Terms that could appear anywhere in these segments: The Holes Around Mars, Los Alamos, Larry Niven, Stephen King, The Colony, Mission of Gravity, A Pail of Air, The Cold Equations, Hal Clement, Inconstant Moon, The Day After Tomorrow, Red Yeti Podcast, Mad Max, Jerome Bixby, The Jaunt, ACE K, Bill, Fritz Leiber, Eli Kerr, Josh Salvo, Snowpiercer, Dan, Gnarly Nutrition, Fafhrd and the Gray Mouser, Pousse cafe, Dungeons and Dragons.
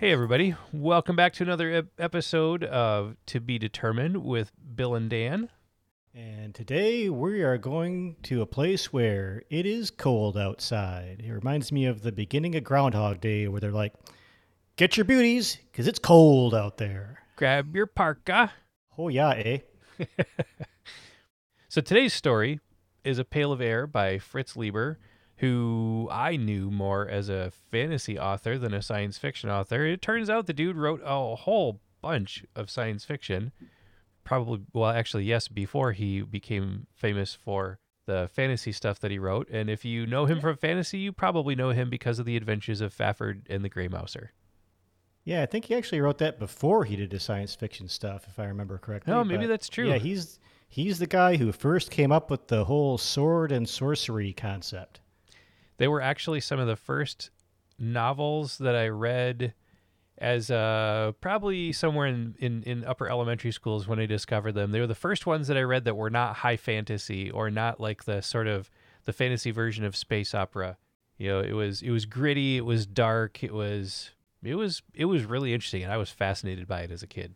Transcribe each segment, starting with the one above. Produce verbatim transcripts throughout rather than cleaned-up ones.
Hey everybody, welcome back to another ep- episode of To Be Determined with Bill and Dan. And today we are going to a place where it is cold outside. It reminds me of the beginning of Groundhog Day where they're like, get your booties, because it's cold out there. Grab your parka. Oh yeah, eh? So today's story is A Pail of Air by Fritz Leiber, who I knew more as a fantasy author than a science fiction author. It turns out the dude wrote a whole bunch of science fiction. Probably, well, actually, yes, before he became famous for the fantasy stuff that he wrote. And if you know him from fantasy, you probably know him because of the adventures of Fafhrd and the Gray Mouser. Yeah, I think he actually wrote that before he did the science fiction stuff, if I remember correctly. Oh, maybe but, that's true. Yeah, he's he's the guy who first came up with the whole sword and sorcery concept. They were actually some of the first novels that I read as uh, probably somewhere in, in, in upper elementary schools when I discovered them. They were the first ones that I read that were not high fantasy or not like the sort of the fantasy version of space opera. You know, it was it was gritty, it was dark, it was it was it was really interesting, and I was fascinated by it as a kid.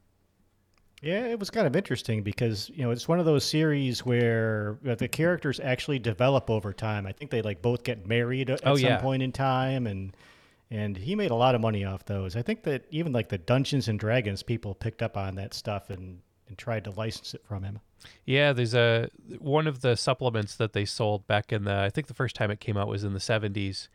Yeah, it was kind of interesting because, you know, it's one of those series where the characters actually develop over time. I think they like both get married at oh, some yeah. point in time, and and he made a lot of money off those. I think that even like the Dungeons and Dragons people picked up on that stuff and, and tried to license it from him. Yeah, there's a one of the supplements that they sold back in the I think the first time it came out was in the seventies.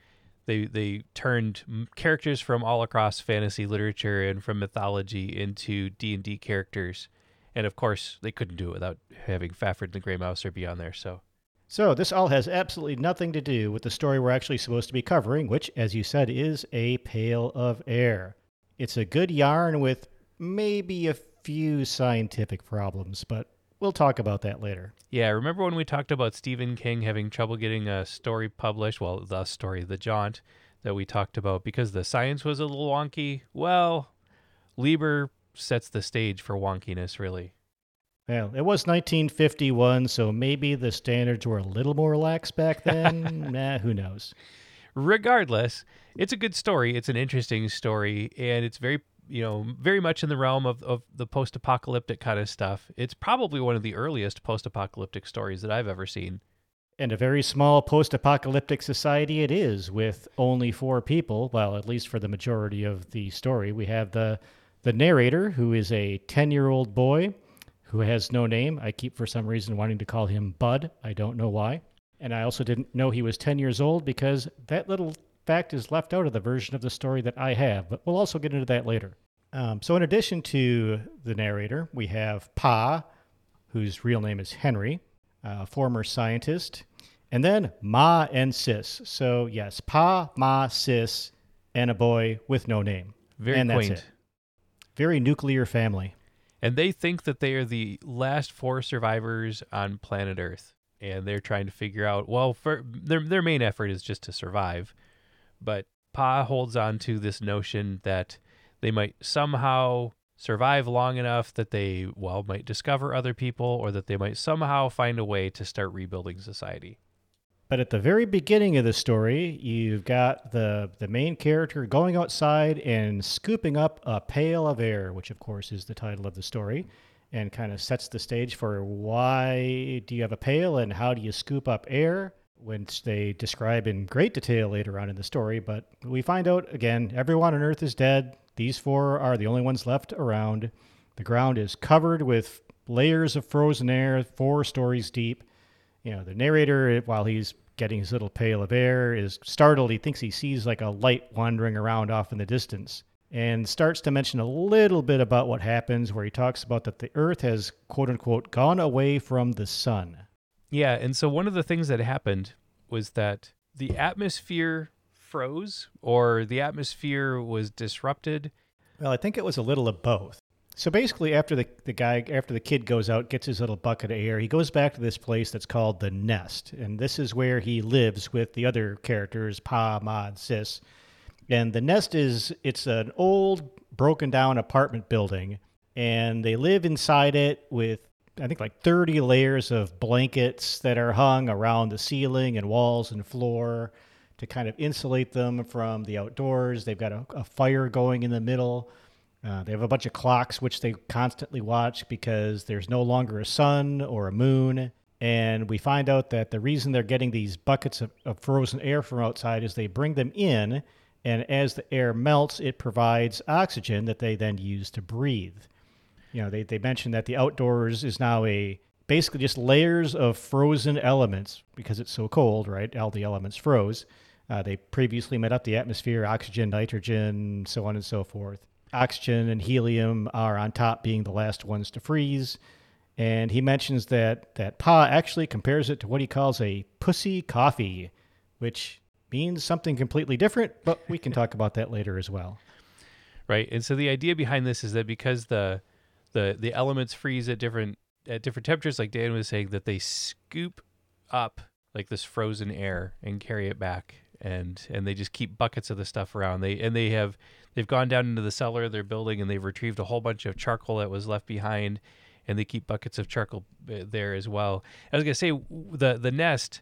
They they turned characters from all across fantasy literature and from mythology into D and D characters. And, of course, they couldn't do it without having Fafhrd and the Gray Mouser be on there. So. so this all has absolutely nothing to do with the story we're actually supposed to be covering, which, as you said, is A Pail of Air. It's a good yarn with maybe a few scientific problems, but we'll talk about that later. Yeah, remember when we talked about Stephen King having trouble getting a story published? Well, the story, The Jaunt, that we talked about because the science was a little wonky. Well, Leiber sets the stage for wonkiness, really. Well, it was nineteen fifty-one, so maybe the standards were a little more lax back then. Nah, who knows? Regardless, it's a good story. It's an interesting story, and it's very you know, very much in the realm of, of the post-apocalyptic kind of stuff. It's probably one of the earliest post-apocalyptic stories that I've ever seen. And a very small post-apocalyptic society it is, with only four people, well, at least for the majority of the story. We have the, the narrator, who is a ten-year-old boy who has no name. I keep, for some reason, wanting to call him Bud. I don't know why. And I also didn't know he was ten years old because that little fact is left out of the version of the story that I have, but we'll also get into that later. Um, so in addition to the narrator, we have Pa, whose real name is Henry, a former scientist, and then Ma and Sis. So yes, Pa, Ma, Sis, and a boy with no name. Very and quaint. That's it. Very nuclear family. And they think that they are the last four survivors on planet Earth, and they're trying to figure out, well, for, their their main effort is just to survive. But Pa holds on to this notion that they might somehow survive long enough that they, well, might discover other people or that they might somehow find a way to start rebuilding society. But at the very beginning of the story, you've got the, the main character going outside and scooping up a pail of air, which, of course, is the title of the story, and kind of sets the stage for why do you have a pail and how do you scoop up air, which they describe in great detail later on in the story. But we find out, again, everyone on Earth is dead. These four are the only ones left around. The ground is covered with layers of frozen air, four stories deep. You know, the narrator, while he's getting his little pail of air, is startled. He thinks he sees like a light wandering around off in the distance and starts to mention a little bit about what happens, where he talks about that the Earth has, quote-unquote, gone away from the sun. Yeah, and so one of the things that happened was that the atmosphere froze, or the atmosphere was disrupted. Well, I think it was a little of both. So basically, after the, the guy, after the kid goes out, gets his little bucket of air, he goes back to this place that's called the Nest, and this is where he lives with the other characters, Pa, Ma, and Sis. And the Nest is, it's an old, broken-down apartment building, and they live inside it with I think like thirty layers of blankets that are hung around the ceiling and walls and floor to kind of insulate them from the outdoors. They've got a, a fire going in the middle. Uh, they have a bunch of clocks, which they constantly watch because there's no longer a sun or a moon. And we find out that the reason they're getting these buckets of, of frozen air from outside is they bring them in, and as the air melts, it provides oxygen that they then use to breathe. You know, they, they mentioned that the outdoors is now a basically just layers of frozen elements because it's so cold, right? All the elements froze. Uh, they previously met up the atmosphere, oxygen, nitrogen, so on and so forth. Oxygen and helium are on top, being the last ones to freeze. And he mentions that, that Pa actually compares it to what he calls a pussy coffee, which means something completely different, but we can talk about that later as well. Right. And so the idea behind this is that because the the, the elements freeze at different at different temperatures, like Dan was saying, that they scoop up like this frozen air and carry it back. And and they just keep buckets of the stuff around. They and they have they've gone down into the cellar of their building and they've retrieved a whole bunch of charcoal that was left behind, and they keep buckets of charcoal there as well. I was gonna say the the nest.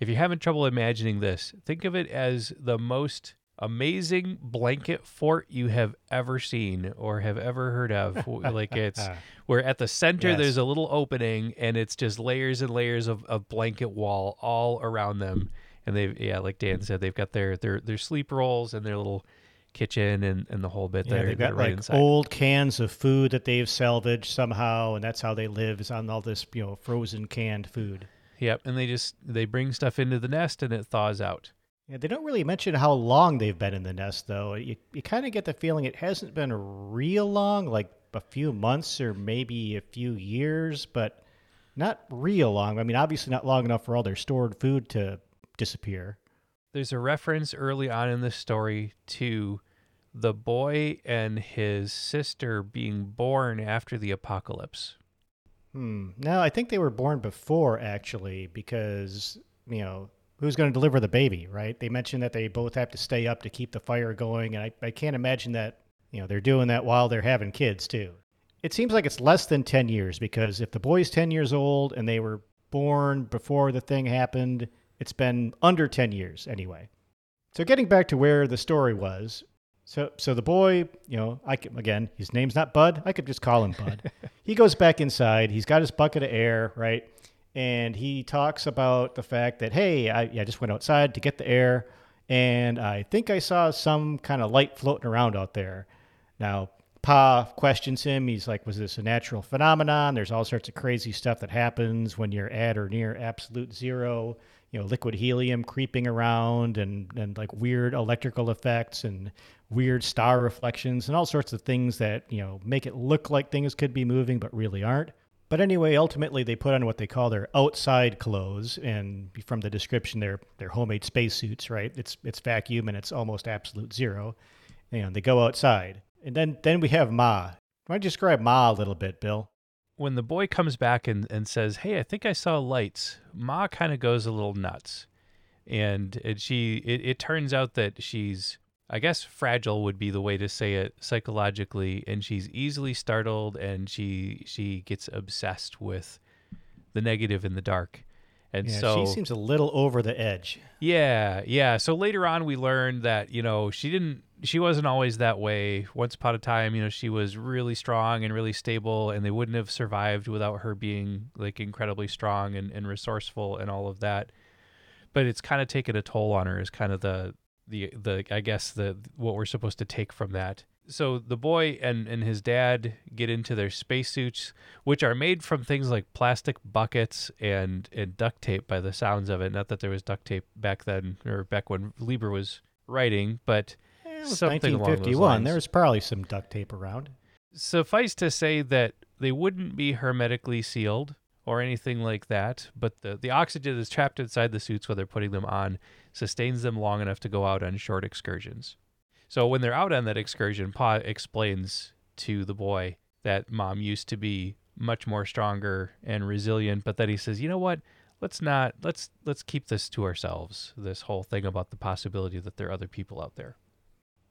If you're having trouble imagining this, think of it as the most amazing blanket fort you have ever seen or have ever heard of. Like it's where at the center, yes, there's a little opening and it's just layers and layers of, of blanket wall all around them. And they've, yeah, like Dan said, they've got their their, their sleep rolls and their little kitchen and, and the whole bit yeah, there. They've got right like inside. Old cans of food that they've salvaged somehow, and that's how they live, is on all this, you know, frozen canned food. Yep, and they just, they bring stuff into the nest and it thaws out. Yeah, they don't really mention how long they've been in the nest, though. You you kind of get the feeling it hasn't been real long, like a few months or maybe a few years, but not real long. I mean, obviously not long enough for all their stored food to disappear. There's a reference early on in the story to the boy and his sister being born after the apocalypse. Hmm. No, I think they were born before, actually, because, you know, who's going to deliver the baby, right? They mentioned that they both have to stay up to keep the fire going, and I, I can't imagine that, you know, they're doing that while they're having kids, too. It seems like it's less than ten years, because if the boy's ten years old and they were born before the thing happened, it's been under ten years anyway. So getting back to where the story was, so so the boy, you know, I can, again, his name's not Bud. I could just call him Bud. He goes back inside. He's got his bucket of air, right? And he talks about the fact that, hey, I, I just went outside to get the air, and I think I saw some kind of light floating around out there. Now, Pa questions him. He's like, was this a natural phenomenon? There's all sorts of crazy stuff that happens when you're at or near absolute zero. You know, liquid helium creeping around and, and like weird electrical effects and weird star reflections and all sorts of things that, you know, make it look like things could be moving but really aren't. But anyway, ultimately they put on what they call their outside clothes, and from the description, they're, they're homemade spacesuits, right? It's it's vacuum and it's almost absolute zero. And they go outside. And then, then we have Ma. Why don't you describe Ma a little bit, Bill? When the boy comes back and, and says, hey, I think I saw lights, Ma kind of goes a little nuts. And, and she it, it turns out that she's, I guess fragile would be the way to say it psychologically, and she's easily startled, and she she gets obsessed with the negative in the dark. And yeah, so she seems a little over the edge. Yeah, yeah. So later on we learned that, you know, she didn't she wasn't always that way. Once upon a time, you know, she was really strong and really stable, and they wouldn't have survived without her being like incredibly strong and, and resourceful and all of that. But it's kind of taken a toll on her, is kind of the the the I guess the what we're supposed to take from that. So the boy and, and his dad get into their spacesuits, which are made from things like plastic buckets and, and duct tape by the sounds of it. Not that there was duct tape back then, or back when Leiber was writing, but it was something along those lines. There was probably some duct tape around. Suffice to say that they wouldn't be hermetically sealed or anything like that, but the, the oxygen that's trapped inside the suits while they're putting them on sustains them long enough to go out on short excursions. So when they're out on that excursion, Pa explains to the boy that Mom used to be much more stronger and resilient, but that he says, you know what, let's not, let's let's keep this to ourselves, this whole thing about the possibility that there are other people out there.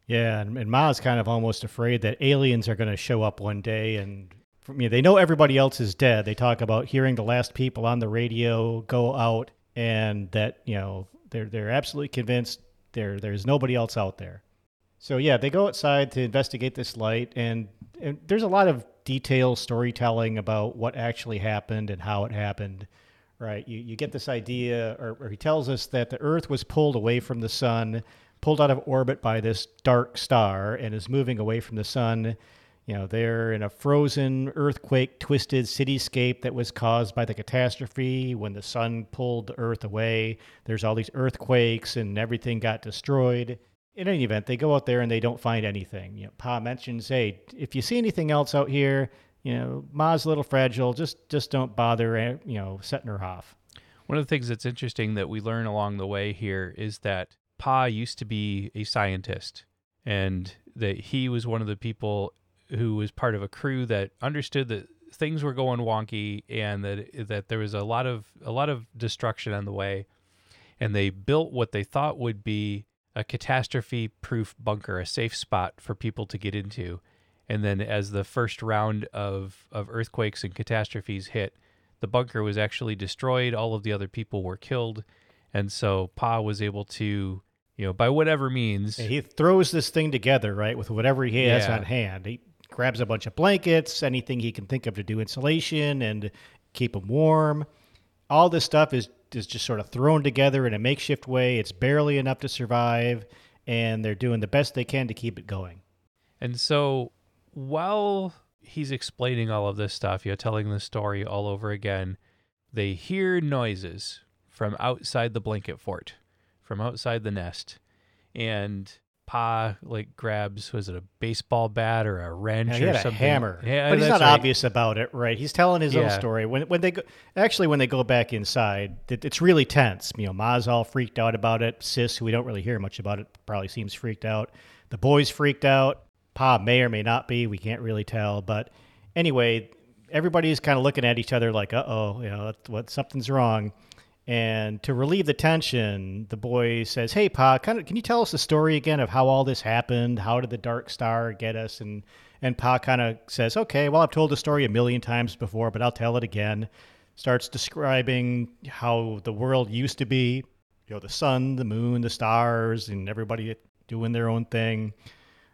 Yeah, and, and Ma's kind of almost afraid that aliens are going to show up one day and from, you know, they know everybody else is dead. They talk about hearing the last people on the radio go out, and that, you know, they're they're absolutely convinced there there's nobody else out there. So yeah, they go outside to investigate this light, and, and there's a lot of detailed storytelling about what actually happened and how it happened. Right, you you get this idea, or, or he tells us that the Earth was pulled away from the sun, pulled out of orbit by this dark star, and is moving away from the sun. You know, they're in a frozen, earthquake-twisted cityscape that was caused by the catastrophe when the sun pulled the Earth away. There's all these earthquakes, and everything got destroyed. In any event, they go out there and they don't find anything. You know, Pa mentions, hey, if you see anything else out here, you know, Ma's a little fragile. Just just don't bother, you know, setting her off. One of the things that's interesting that we learn along the way here is that Pa used to be a scientist, and that he was one of the people who was part of a crew that understood that things were going wonky, and that that there was a lot of a lot of destruction on the way, and they built what they thought would be a catastrophe-proof bunker, a safe spot for people to get into. And then as the first round of, of earthquakes and catastrophes hit, the bunker was actually destroyed. All of the other people were killed. And so Pa was able to, you know, by whatever means... And he throws this thing together, right, with whatever he has yeah. on hand. He grabs a bunch of blankets, anything he can think of to do insulation and keep them warm. All this stuff is, is just sort of thrown together in a makeshift way. It's barely enough to survive, and they're doing the best they can to keep it going. And so... while he's explaining all of this stuff, you know, telling the story all over again, they hear noises from outside the blanket fort, from outside the nest. And Pa, like, grabs, was it a baseball bat or a wrench yeah, he had or something? A hammer. Yeah, but he's not right. obvious about it, right? He's telling his yeah. own story. When when they go, actually, when they go back inside, it, it's really tense. You know, Ma's all freaked out about it. Sis, who we don't really hear much about it, probably seems freaked out. The boy's freaked out. Pa may or may not be. We can't really tell. But anyway, everybody's kind of looking at each other like, uh-oh, you know, what, what something's wrong. And to relieve the tension, the boy says, hey, Pa, kind of, can you tell us the story again of how all this happened? How did the dark star get us? And, and Pa kind of says, okay, well, I've told the story a million times before, but I'll tell it again. Starts describing how the world used to be, you know, the sun, the moon, the stars, and everybody doing their own thing.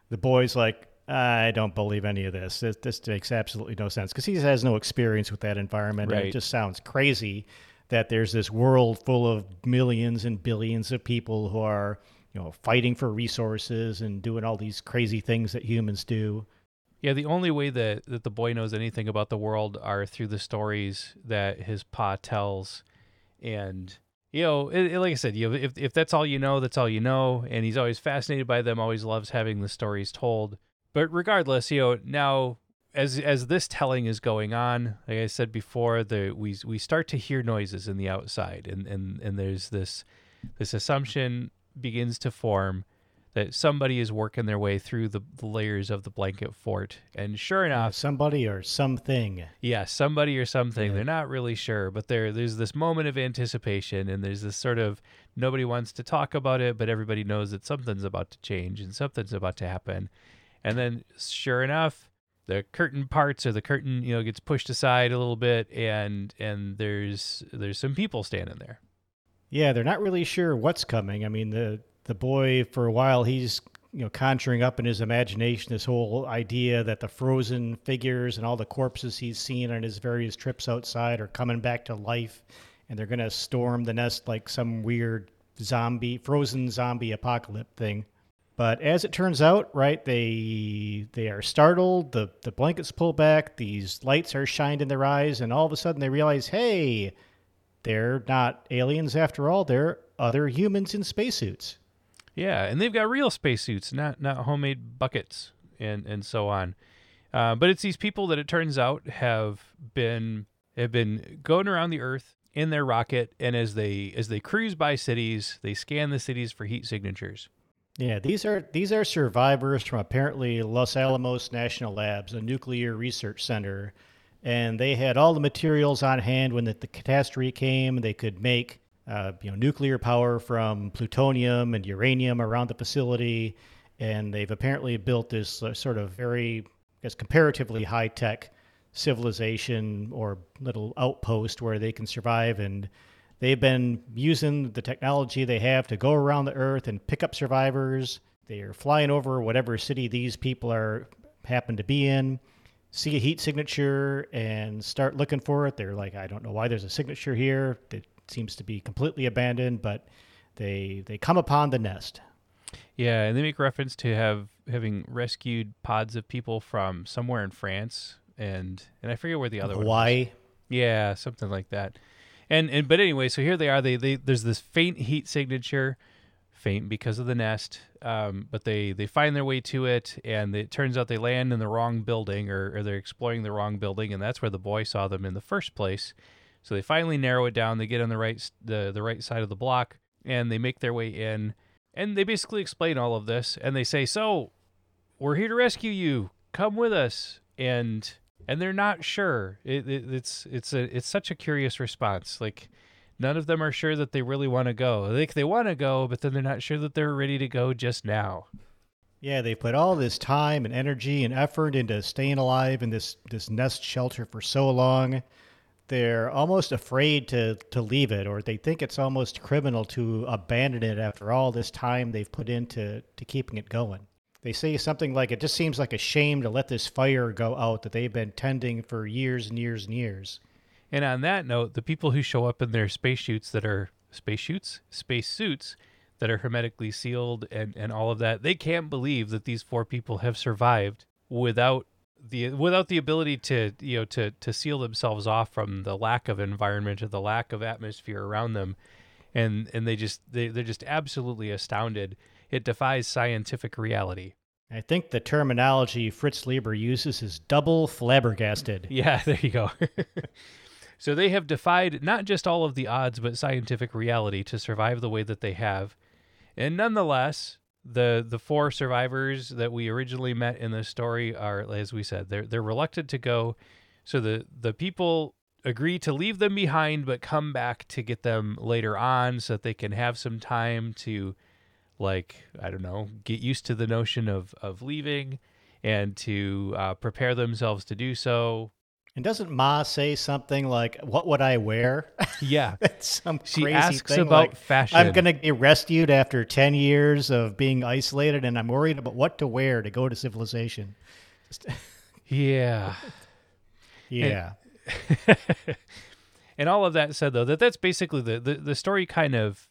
The boy's like, I don't believe any of this. This, this makes absolutely no sense, because he has no experience with that environment. Right. And it just sounds crazy that there's this world full of millions and billions of people who are, you know, fighting for resources and doing all these crazy things that humans do. Yeah, the only way that, that the boy knows anything about the world are through the stories that his Pa tells. And... you know, it, it, like I said, you know, if if that's all you know, that's all you know. And he's always fascinated by them, always loves having the stories told. But regardless, you know, now as as this telling is going on, like I said before, the we we start to hear noises in the outside, and, and, and there's this this assumption begins to form that somebody is working their way through the, the layers of the blanket fort. And sure enough... somebody or something. Yeah, somebody or something. Yeah. They're not really sure, but there there's this moment of anticipation, and there's this sort of, nobody wants to talk about it, but everybody knows that something's about to change and something's about to happen. And then, sure enough, the curtain parts, or the curtain, you know, gets pushed aside a little bit, and and there's there's some people standing there. Yeah, they're not really sure what's coming. I mean, the... The boy, for a while, he's, you know, conjuring up in his imagination this whole idea that the frozen figures and all the corpses he's seen on his various trips outside are coming back to life, and they're going to storm the nest like some weird zombie, frozen zombie apocalypse thing. But as it turns out, right, they they are startled, the, the blankets pull back, these lights are shined in their eyes, and all of a sudden they realize, hey, they're not aliens after all, they're other humans in spacesuits. Yeah, and they've got real spacesuits, not not homemade buckets and, and so on. Uh, but it's these people that it turns out have been have been going around the Earth in their rocket, and as they as they cruise by cities, they scan the cities for heat signatures. Yeah, these are these are survivors from apparently Los Alamos National Labs, a nuclear research center, and they had all the materials on hand when the, the catastrophe came. They could make Uh, you know, nuclear power from plutonium and uranium around the facility, and they've apparently built this uh, sort of very, I guess, comparatively high-tech civilization or little outpost where they can survive, and they've been using the technology they have to go around the earth and pick up survivors. They're flying over whatever city these people are happen to be in, see a heat signature, and start looking for it. They're like, I don't know why there's a signature here. It seems to be completely abandoned, but they they come upon the nest. Yeah, and they make reference to have having rescued pods of people from somewhere in France, and and I forget where the other Hawaii. one was. Yeah, something like that. And and but anyway, so here they are. They they there's this faint heat signature, faint because of the nest, um, but they they find their way to it, and it turns out they land in the wrong building, or, or they're exploring the wrong building, and that's where the boy saw them in the first place. So they finally narrow it down. They get on the right the the right side of the block, and they make their way in. And they basically explain all of this, and they say, so, we're here to rescue you. Come with us. And and they're not sure. It, it, it's it's a it's such a curious response. Like, none of them are sure that they really want to go. Like, they want to go, but then they're not sure that they're ready to go just now. Yeah, they put all this time and energy and effort into staying alive in this, this nest shelter for so long. They're almost afraid to, to leave it, or they think it's almost criminal to abandon it after all this time they've put into to keeping it going. They say something like, it just seems like a shame to let this fire go out that they've been tending for years and years and years. And on that note, the people who show up in their spacesuits that are spacesuits, spacesuits that are hermetically sealed and, and all of that, they can't believe that these four people have survived without The, without the ability to, you know, to, to seal themselves off from the lack of environment or the lack of atmosphere around them. And and they just, they, they're just absolutely astounded. It defies scientific reality. I think the terminology Fritz Leiber uses is double flabbergasted. Yeah, there you go. So they have defied not just all of the odds, but scientific reality to survive the way that they have. And nonetheless, The the four survivors that we originally met in this story are, as we said, they're they're reluctant to go. So the, the people agree to leave them behind, but come back to get them later on so that they can have some time to, like, I don't know, get used to the notion of, of leaving and to uh, prepare themselves to do so. And doesn't Ma say something like, what would I wear? Yeah. That's some she crazy asks thing about like, fashion. I'm going to be rescued after ten years of being isolated, and I'm worried about what to wear to go to civilization. Just yeah. Yeah. And, and all of that said, though, that that's basically the, the, the story kind of...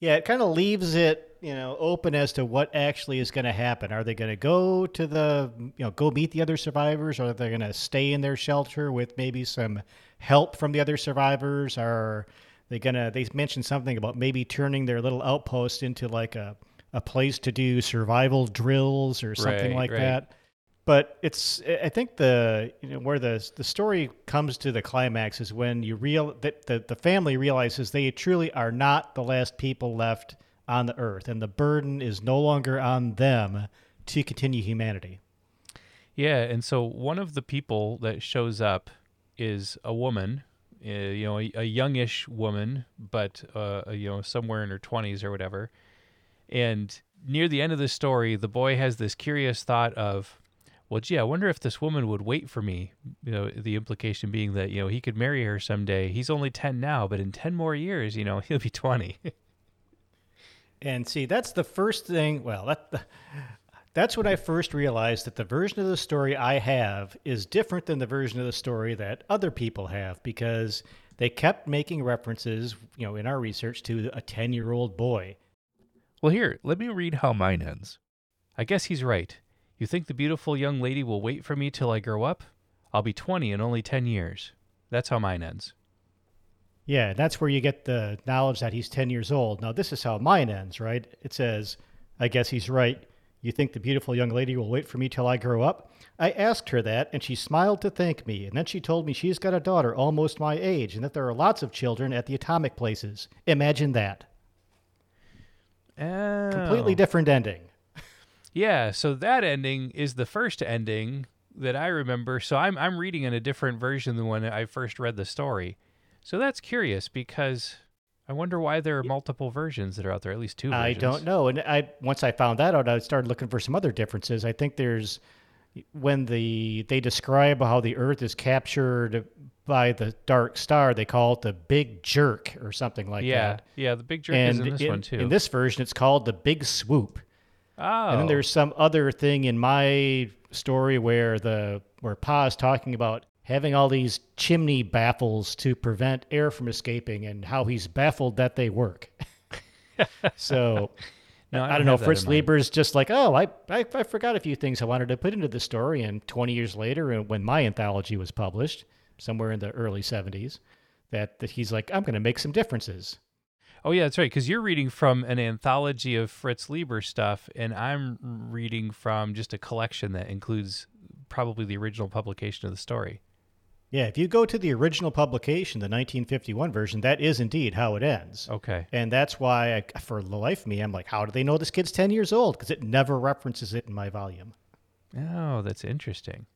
Yeah, it kind of leaves it, you know, open as to what actually is going to happen. Are they going to go to the, you know, go meet the other survivors? Or are they going to stay in their shelter with maybe some help from the other survivors? Are they going to, they mentioned something about maybe turning their little outpost into like a, a place to do survival drills or something right, like right. that. But it's, I think the, you know, where the the story comes to the climax is when you real that the, the family realizes they truly are not the last people left on the earth, and the burden is no longer on them to continue humanity. Yeah, and so one of the people that shows up is a woman, uh, you know, a, a youngish woman, but uh, you know, somewhere in her twenties or whatever. And near the end of the story, the boy has this curious thought of, well, gee, I wonder if this woman would wait for me, you know, the implication being that, you know, he could marry her someday. He's only ten now, but in ten more years, you know, he'll be twenty. And see, that's the first thing. Well, that, that's when I first realized that the version of the story I have is different than the version of the story that other people have, because they kept making references, you know, in our research to a ten-year-old boy. Well, here, let me read how mine ends. I guess he's right. You think the beautiful young lady will wait for me till I grow up? I'll be twenty in only ten years. That's how mine ends. Yeah, that's where you get the knowledge that he's ten years old. Now, this is how mine ends, right? It says, I guess he's right. You think the beautiful young lady will wait for me till I grow up? I asked her that, and she smiled to thank me. And then she told me she's got a daughter almost my age, and that there are lots of children at the atomic places. Imagine that. Oh. Completely different ending. Yeah, so that ending is the first ending that I remember. So I'm I'm reading in a different version than when I first read the story. So that's curious, because I wonder why there are multiple versions that are out there, at least two versions. I don't know. And I once I found that out, I started looking for some other differences. I think there's when the they describe how the Earth is captured by the dark star, they call it the Big Jerk or something like yeah. that. Yeah, yeah, the Big Jerk and is in this in, one too. In this version, it's called the Big Swoop. Oh. And then there's some other thing in my story where the where Pa is talking about having all these chimney baffles to prevent air from escaping and how he's baffled that they work. So, no, I, I don't know, Fritz Leiber's just like, oh, I, I I forgot a few things I wanted to put into the story, and twenty years later, when my anthology was published, somewhere in the early seventies, that, that he's like, I'm going to make some differences. Oh, yeah, that's right, because you're reading from an anthology of Fritz Leiber stuff, and I'm reading from just a collection that includes probably the original publication of the story. Yeah, if you go to the original publication, the nineteen fifty-one version, that is indeed how it ends. Okay. And that's why, I, for the life of me, I'm like, how do they know this kid's ten years old? Because it never references it in my volume. Oh, that's interesting.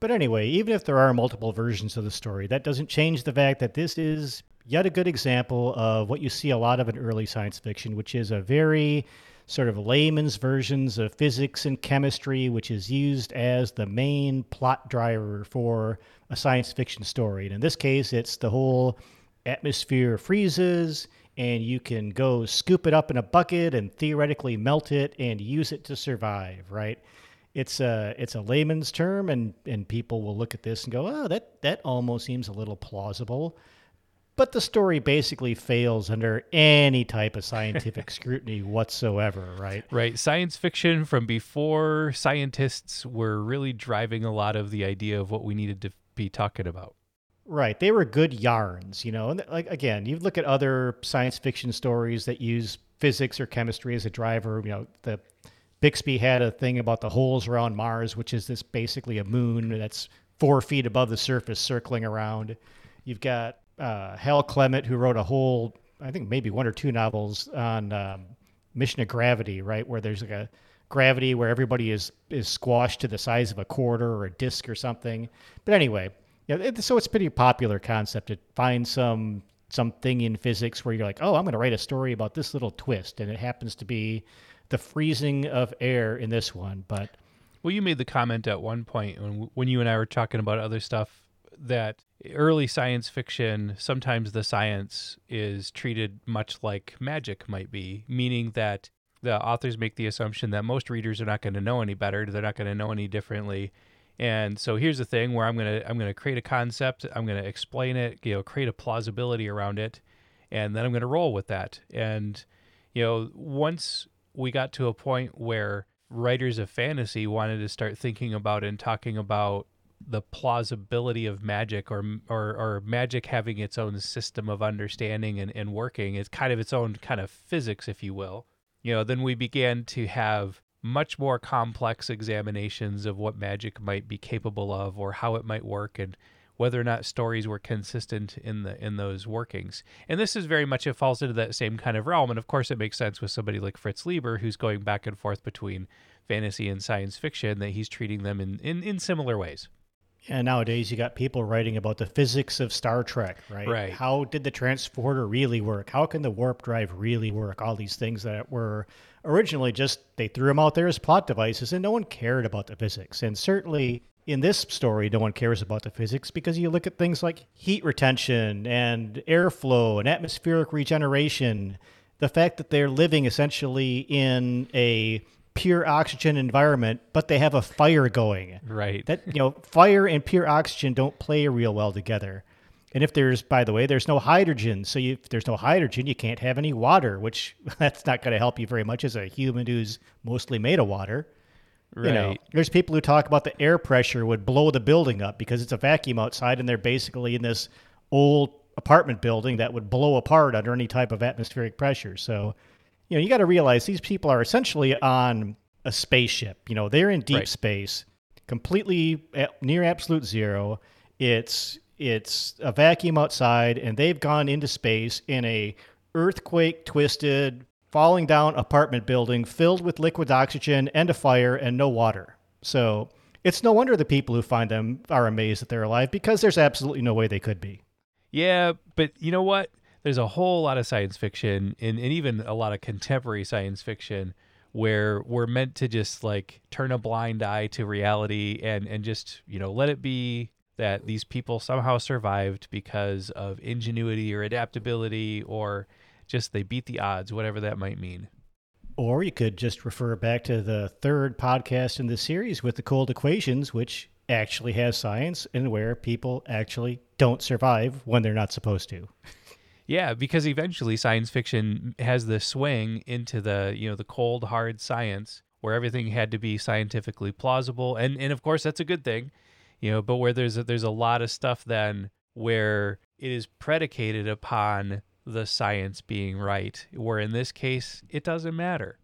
But anyway, even if there are multiple versions of the story, that doesn't change the fact that this is yet a good example of what you see a lot of in early science fiction, which is a very sort of layman's versions of physics and chemistry, which is used as the main plot driver for a science fiction story. And in this case, it's the whole atmosphere freezes, and you can go scoop it up in a bucket and theoretically melt it and use it to survive, right? It's a, it's a layman's term, and, and people will look at this and go, oh, that, that almost seems a little plausible. But the story basically fails under any type of scientific scrutiny whatsoever, right? Right. Science fiction from before scientists were really driving a lot of the idea of what we needed to be talking about. Right. They were good yarns, you know. And like again, you look at other science fiction stories that use physics or chemistry as a driver. You know, the Bixby had a thing about the holes around Mars, which is this basically a moon that's four feet above the surface circling around. You've got Uh, Hal Clement, who wrote a whole, I think maybe one or two novels on um, Mission of Gravity, right, where there's like a gravity where everybody is is squashed to the size of a quarter or a disc or something. But anyway, you know, it, so it's a pretty popular concept to find some something in physics where you're like, oh, I'm going to write a story about this little twist, and it happens to be the freezing of air in this one. But well, you made the comment at one point when when you and I were talking about other stuff that early science fiction, sometimes the science is treated much like magic might be, meaning that the authors make the assumption that most readers are not going to know any better, they're not going to know any differently. And so here's the thing where I'm going to I'm going to create a concept, I'm going to explain it, you know, create a plausibility around it, and then I'm going to roll with that. And you know, once we got to a point where writers of fantasy wanted to start thinking about and talking about the plausibility of magic, or, or or magic having its own system of understanding and, and working, it's kind of its own kind of physics, if you will. You know, then we began to have much more complex examinations of what magic might be capable of or how it might work and whether or not stories were consistent in the in those workings. And this is very much, it falls into that same kind of realm. And of course it makes sense with somebody like Fritz Leiber, who's going back and forth between fantasy and science fiction, that he's treating them in, in, in similar ways. And nowadays you got people writing about the physics of Star Trek, right? Right. How did the transporter really work? How can the warp drive really work? All these things that were originally just, they threw them out there as plot devices and no one cared about the physics. And certainly in this story, no one cares about the physics because you look at things like heat retention and airflow and atmospheric regeneration. The fact that they're living essentially in a pure oxygen environment, but they have a fire going. Right. That, you know, fire and pure oxygen don't play real well together. And if there's, by the way, there's no hydrogen. So you, if there's no hydrogen, you can't have any water, which that's not going to help you very much as a human who's mostly made of water. Right. You know, there's people who talk about the air pressure would blow the building up because it's a vacuum outside and they're basically in this old apartment building that would blow apart under any type of atmospheric pressure. So you know, you got to realize these people are essentially on a spaceship. You know, they're in deep right. space, completely at, near absolute zero. It's it's a vacuum outside, and they've gone into space in a earthquake-twisted, falling down apartment building filled with liquid oxygen and a fire and no water. So it's no wonder the people who find them are amazed that they're alive because there's absolutely no way they could be. Yeah, but you know what? There's a whole lot of science fiction and, and even a lot of contemporary science fiction where we're meant to just like turn a blind eye to reality and, and just, you know, let it be that these people somehow survived because of ingenuity or adaptability, or just they beat the odds, whatever that might mean. Or you could just refer back to the third podcast in the series with The Cold Equations, which actually has science and where people actually don't survive when they're not supposed to. Yeah, because eventually science fiction has this swing into the, you know, the cold, hard science where everything had to be scientifically plausible. And, and of course, that's a good thing, you know, but where there's a, there's a lot of stuff then where it is predicated upon the science being right, where in this case, it doesn't matter.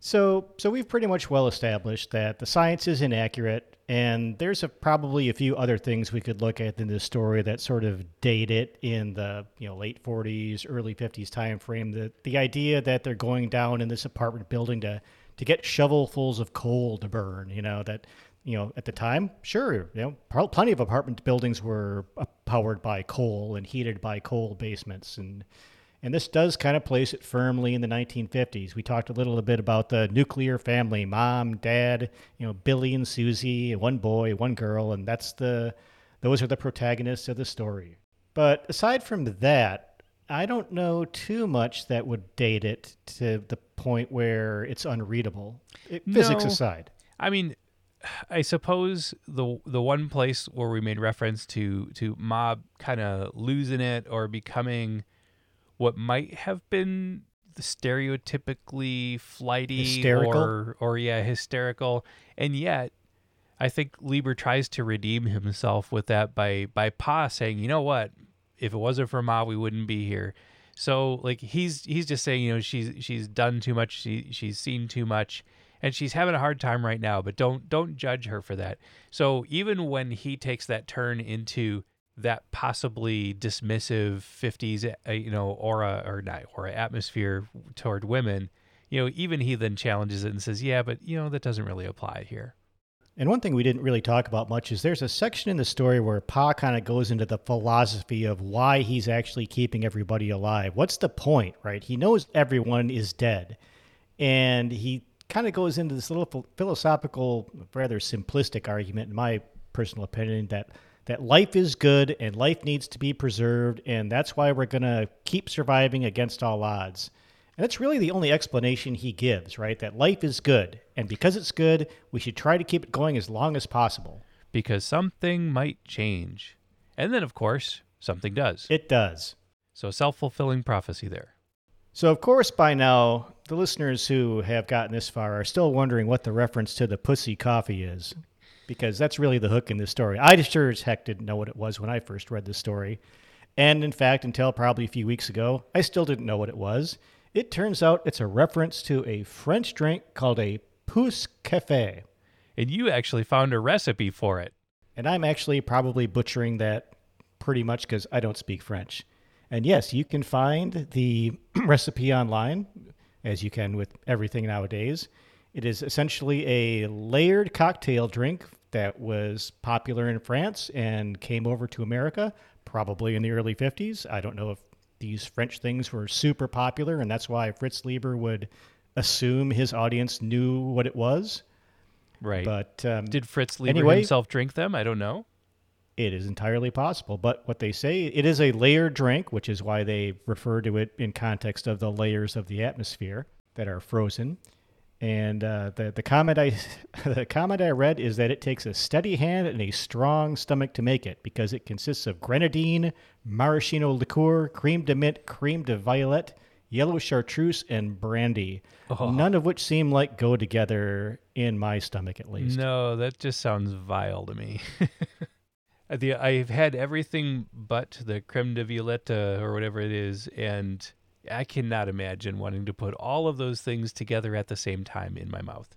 So so we've pretty much well established that the science is inaccurate, and there's a, probably a few other things we could look at in this story that sort of date it in the, you know, late forties, early fifties time frame. The, the idea that they're going down in this apartment building to, to get shovelfuls of coal to burn, you know, that, you know, at the time, sure, you know, plenty of apartment buildings were powered by coal and heated by coal basements, and And this does kind of place it firmly in the nineteen fifties. We talked a little bit about the nuclear family, mom, dad, you know, Billy and Susie, one boy, one girl, and that's the, those are the protagonists of the story. But aside from that, I don't know too much that would date it to the point where it's unreadable, it, no, physics aside. I mean, I suppose the the one place where we made reference to, to mob kind of losing it or becoming what might have been the stereotypically flighty hysterical. or, or yeah, hysterical. And yet I think Leiber tries to redeem himself with that by, by Pa saying, you know what, if it wasn't for Ma, we wouldn't be here. So like, he's, he's just saying, you know, she's, she's done too much. She, she's seen too much and she's having a hard time right now, but don't, don't judge her for that. So even when he takes that turn into that possibly dismissive fifties, you know, aura or not aura atmosphere toward women, you know, even he then challenges it and says, yeah, but you know, that doesn't really apply here. And one thing we didn't really talk about much is there's a section in the story where Pa kind of goes into the philosophy of why he's actually keeping everybody alive. What's the point, right? He knows everyone is dead. And he kind of goes into this little philosophical, rather simplistic argument, in my personal opinion, that that life is good and life needs to be preserved, and that's why we're going to keep surviving against all odds. And that's really the only explanation he gives, right? That life is good, and because it's good, we should try to keep it going as long as possible. Because something might change. And then, of course, something does. It does. So self-fulfilling prophecy there. So, of course, by now, the listeners who have gotten this far are still wondering what the reference to the Pousse coffee is, because that's really the hook in this story. I sure as heck didn't know what it was when I first read this story. And in fact, until probably a few weeks ago, I still didn't know what it was. It turns out it's a reference to a French drink called a Pousse cafe. And you actually found a recipe for it. And I'm actually probably butchering that pretty much because I don't speak French. And yes, you can find the recipe online, as you can with everything nowadays. It is essentially a layered cocktail drink that was popular in France and came over to America, probably in the early fifties. I don't know if these French things were super popular, and that's why Fritz Leiber would assume his audience knew what it was. Right. But um, did Fritz Leiber anyway, himself drink them? I don't know. It is entirely possible. But what they say, it is a layered drink, which is why they refer to it in context of the layers of the atmosphere that are frozen. And uh, the the comment I the comment I read is that it takes a steady hand and a strong stomach to make it because it consists of grenadine, maraschino liqueur, creme de mint, creme de violette, yellow chartreuse, and brandy. Oh. None of which seem like go together in my stomach, at least. No, that just sounds vile to me. the I've had everything but the creme de violette or whatever it is, and I cannot imagine wanting to put all of those things together at the same time in my mouth.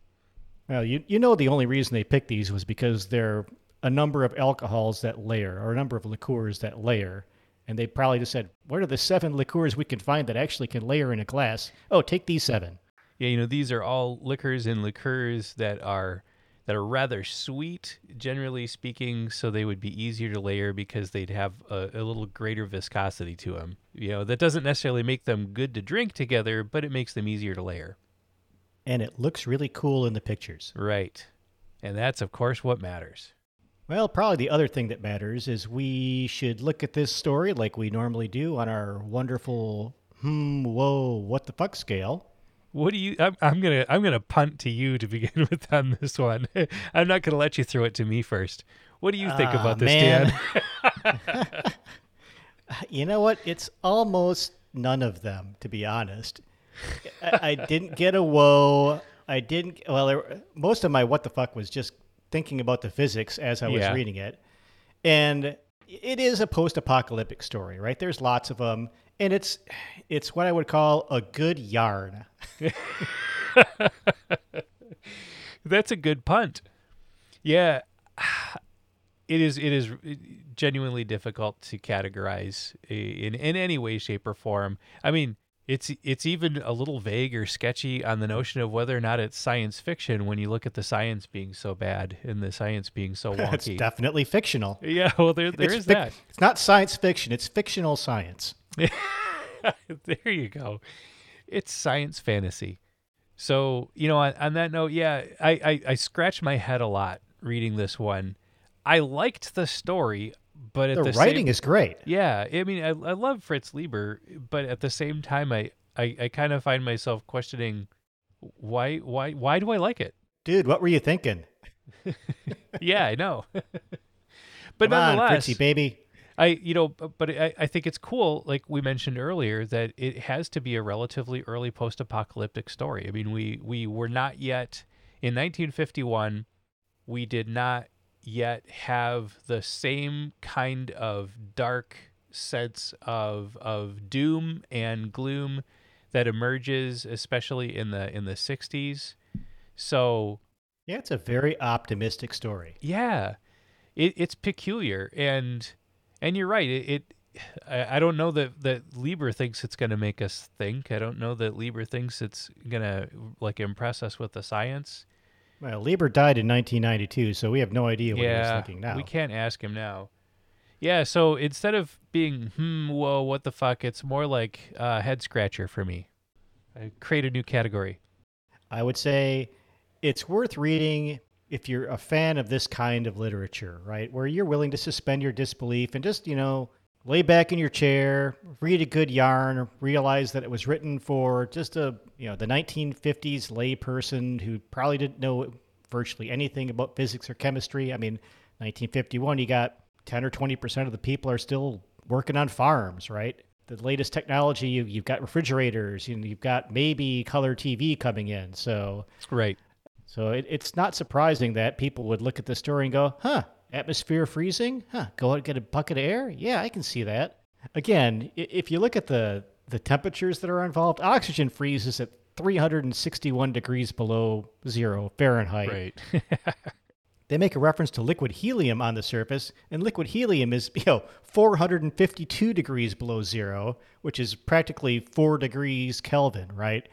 Well, you you know the only reason they picked these was because there are a number of alcohols that layer, or a number of liqueurs that layer, and they probably just said, what are the seven liqueurs we can find that actually can layer in a glass? Oh, take these seven. Yeah, you know, these are all liquors and liqueurs that are that are rather sweet, generally speaking, so they would be easier to layer because they'd have a, a little greater viscosity to them. You know, that doesn't necessarily make them good to drink together, but it makes them easier to layer. and it looks really cool in the pictures. Right. And that's, of course, what matters. Well, probably the other thing that matters is we should look at this story like we normally do on our wonderful, hmm, whoa, what the fuck scale. What do you, I'm, I'm going to, I'm going to punt to you to begin with on this one. I'm not going to let you throw it to me first. What do you think uh, about this, man. Dan? You know what? It's almost none of them, to be honest. I, I didn't get a whoa. I didn't, well, there, most of my what the fuck was just thinking about the physics as I was yeah. reading it. And it is a post-apocalyptic story, right? There's lots of them. And it's it's what I would call a good yarn. That's a good punt. Yeah. It is it is genuinely difficult to categorize in, in any way, shape, or form. I mean, it's it's even a little vague or sketchy on the notion of whether or not it's science fiction when you look at the science being so bad and the science being so wonky. It's definitely fictional. Yeah, well, there there it's is fic- that. It's not science fiction. It's fictional science. There you go. It's science fantasy. So, you know, on, on that note, yeah, I, I, I scratched my head a lot reading this one. I liked the story, but at the, the writing same, is great. Yeah. I mean, I, I love Fritz Leiber, but at the same time, I, I, I kind of find myself questioning why, why, why do I like it? Dude, what were you thinking? Yeah, I know. But come nonetheless, on, Fritzy, baby. I, you know, but I, I think it's cool, like we mentioned earlier, that it has to be a relatively early post-apocalyptic story. I mean, we, we were not yet, in nineteen fifty-one, we did not yet have the same kind of dark sense of of doom and gloom that emerges, especially in the in the sixties. So yeah, it's a very optimistic story. Yeah, it, it's peculiar, and and you're right. It, it I, I don't know that that Leiber thinks it's going to make us think. I don't know that Leiber thinks it's going to like impress us with the science. Well, Leiber died in nineteen ninety-two, so we have no idea what yeah, he was thinking now. We can't ask him now. Yeah, so instead of being, hmm, whoa, what the fuck, it's more like a uh, head scratcher for me. I create a new category. I would say it's worth reading if you're a fan of this kind of literature, right, where you're willing to suspend your disbelief and just, you know, lay back in your chair, read a good yarn, realize that it was written for just a, you know, the nineteen fifties layperson who probably didn't know virtually anything about physics or chemistry. I mean, nineteen fifty-one, you got ten or twenty percent of the people are still working on farms, right? The latest technology, you, you've got refrigerators, you know, you've got maybe color T V coming in. So, right. So it, it's not surprising that people would look at the story and go, huh, atmosphere freezing? Huh, go out and get a bucket of air? Yeah, I can see that. Again, if you look at the, the temperatures that are involved, oxygen freezes at three hundred sixty-one degrees below zero Fahrenheit. Right. They make a reference to liquid helium on the surface, and liquid helium is, you know, four hundred fifty-two degrees below zero, which is practically four degrees Kelvin, right?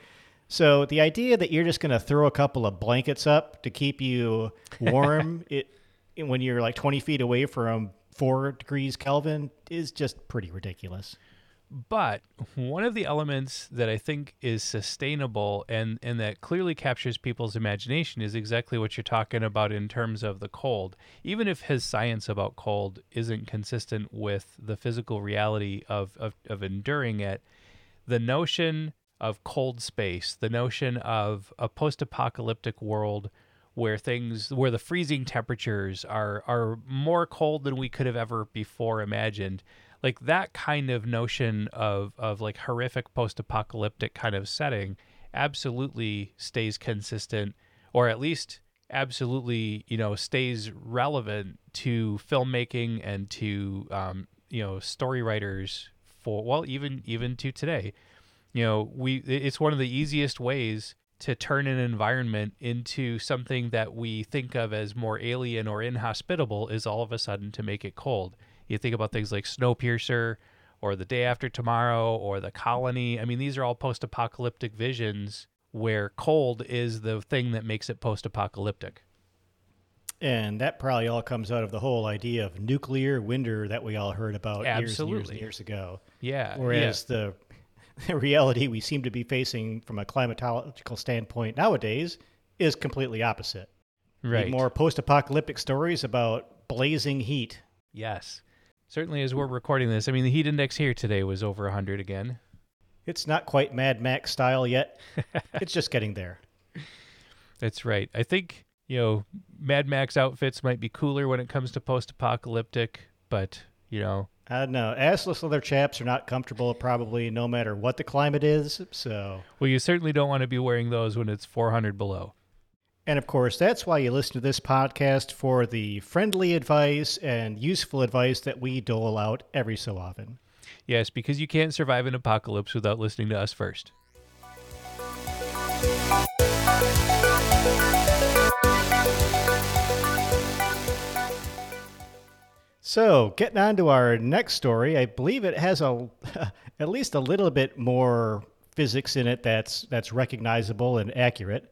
So the idea that you're just going to throw a couple of blankets up to keep you warm, it when you're like twenty feet away from four degrees Kelvin is just pretty ridiculous. But one of the elements that I think is sustainable and, and that clearly captures people's imagination is exactly what you're talking about in terms of the cold. Even if his science about cold isn't consistent with the physical reality of, of, of enduring it, the notion of cold space, the notion of a post-apocalyptic world where things, where the freezing temperatures are are more cold than we could have ever before imagined. Like that kind of notion of, of like horrific post-apocalyptic kind of setting absolutely stays consistent, or at least absolutely, you know, stays relevant to filmmaking and to, um, you know, story writers for, well, even, even to today. You know, we, it's one of the easiest ways to turn an environment into something that we think of as more alien or inhospitable is all of a sudden to make it cold. You think about things like Snowpiercer or The Day After Tomorrow or The Colony. I mean, these are all post-apocalyptic visions where cold is the thing that makes it post-apocalyptic. And that probably all comes out of the whole idea of nuclear winter that we all heard about absolutely years and years and years ago. Yeah. Whereas yeah. the... reality we seem to be facing from a climatological standpoint nowadays is completely opposite. Right. Need more post-apocalyptic stories about blazing heat. Yes. Certainly as we're recording this, I mean, the heat index here today was over one hundred again. It's not quite Mad Max style yet. It's just getting there. That's right. I think, you know, Mad Max outfits might be cooler when it comes to post-apocalyptic, but, you know. I don't know. Assless leather chaps are not comfortable probably no matter what the climate is, so. Well, you certainly don't want to be wearing those when it's four hundred below. And, of course, that's why you listen to this podcast, for the friendly advice and useful advice that we dole out every so often. Yes, because you can't survive an apocalypse without listening to us first. So, getting on to our next story, I believe it has a at least a little bit more physics in it that's that's recognizable and accurate.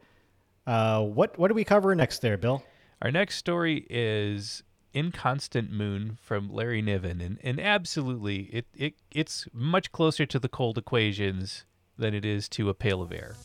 Uh, what what do we cover next there, Bill? Our next story is Inconstant Moon from Larry Niven, and, and absolutely, it, it it's much closer to The Cold Equations than it is to A Pail of Air.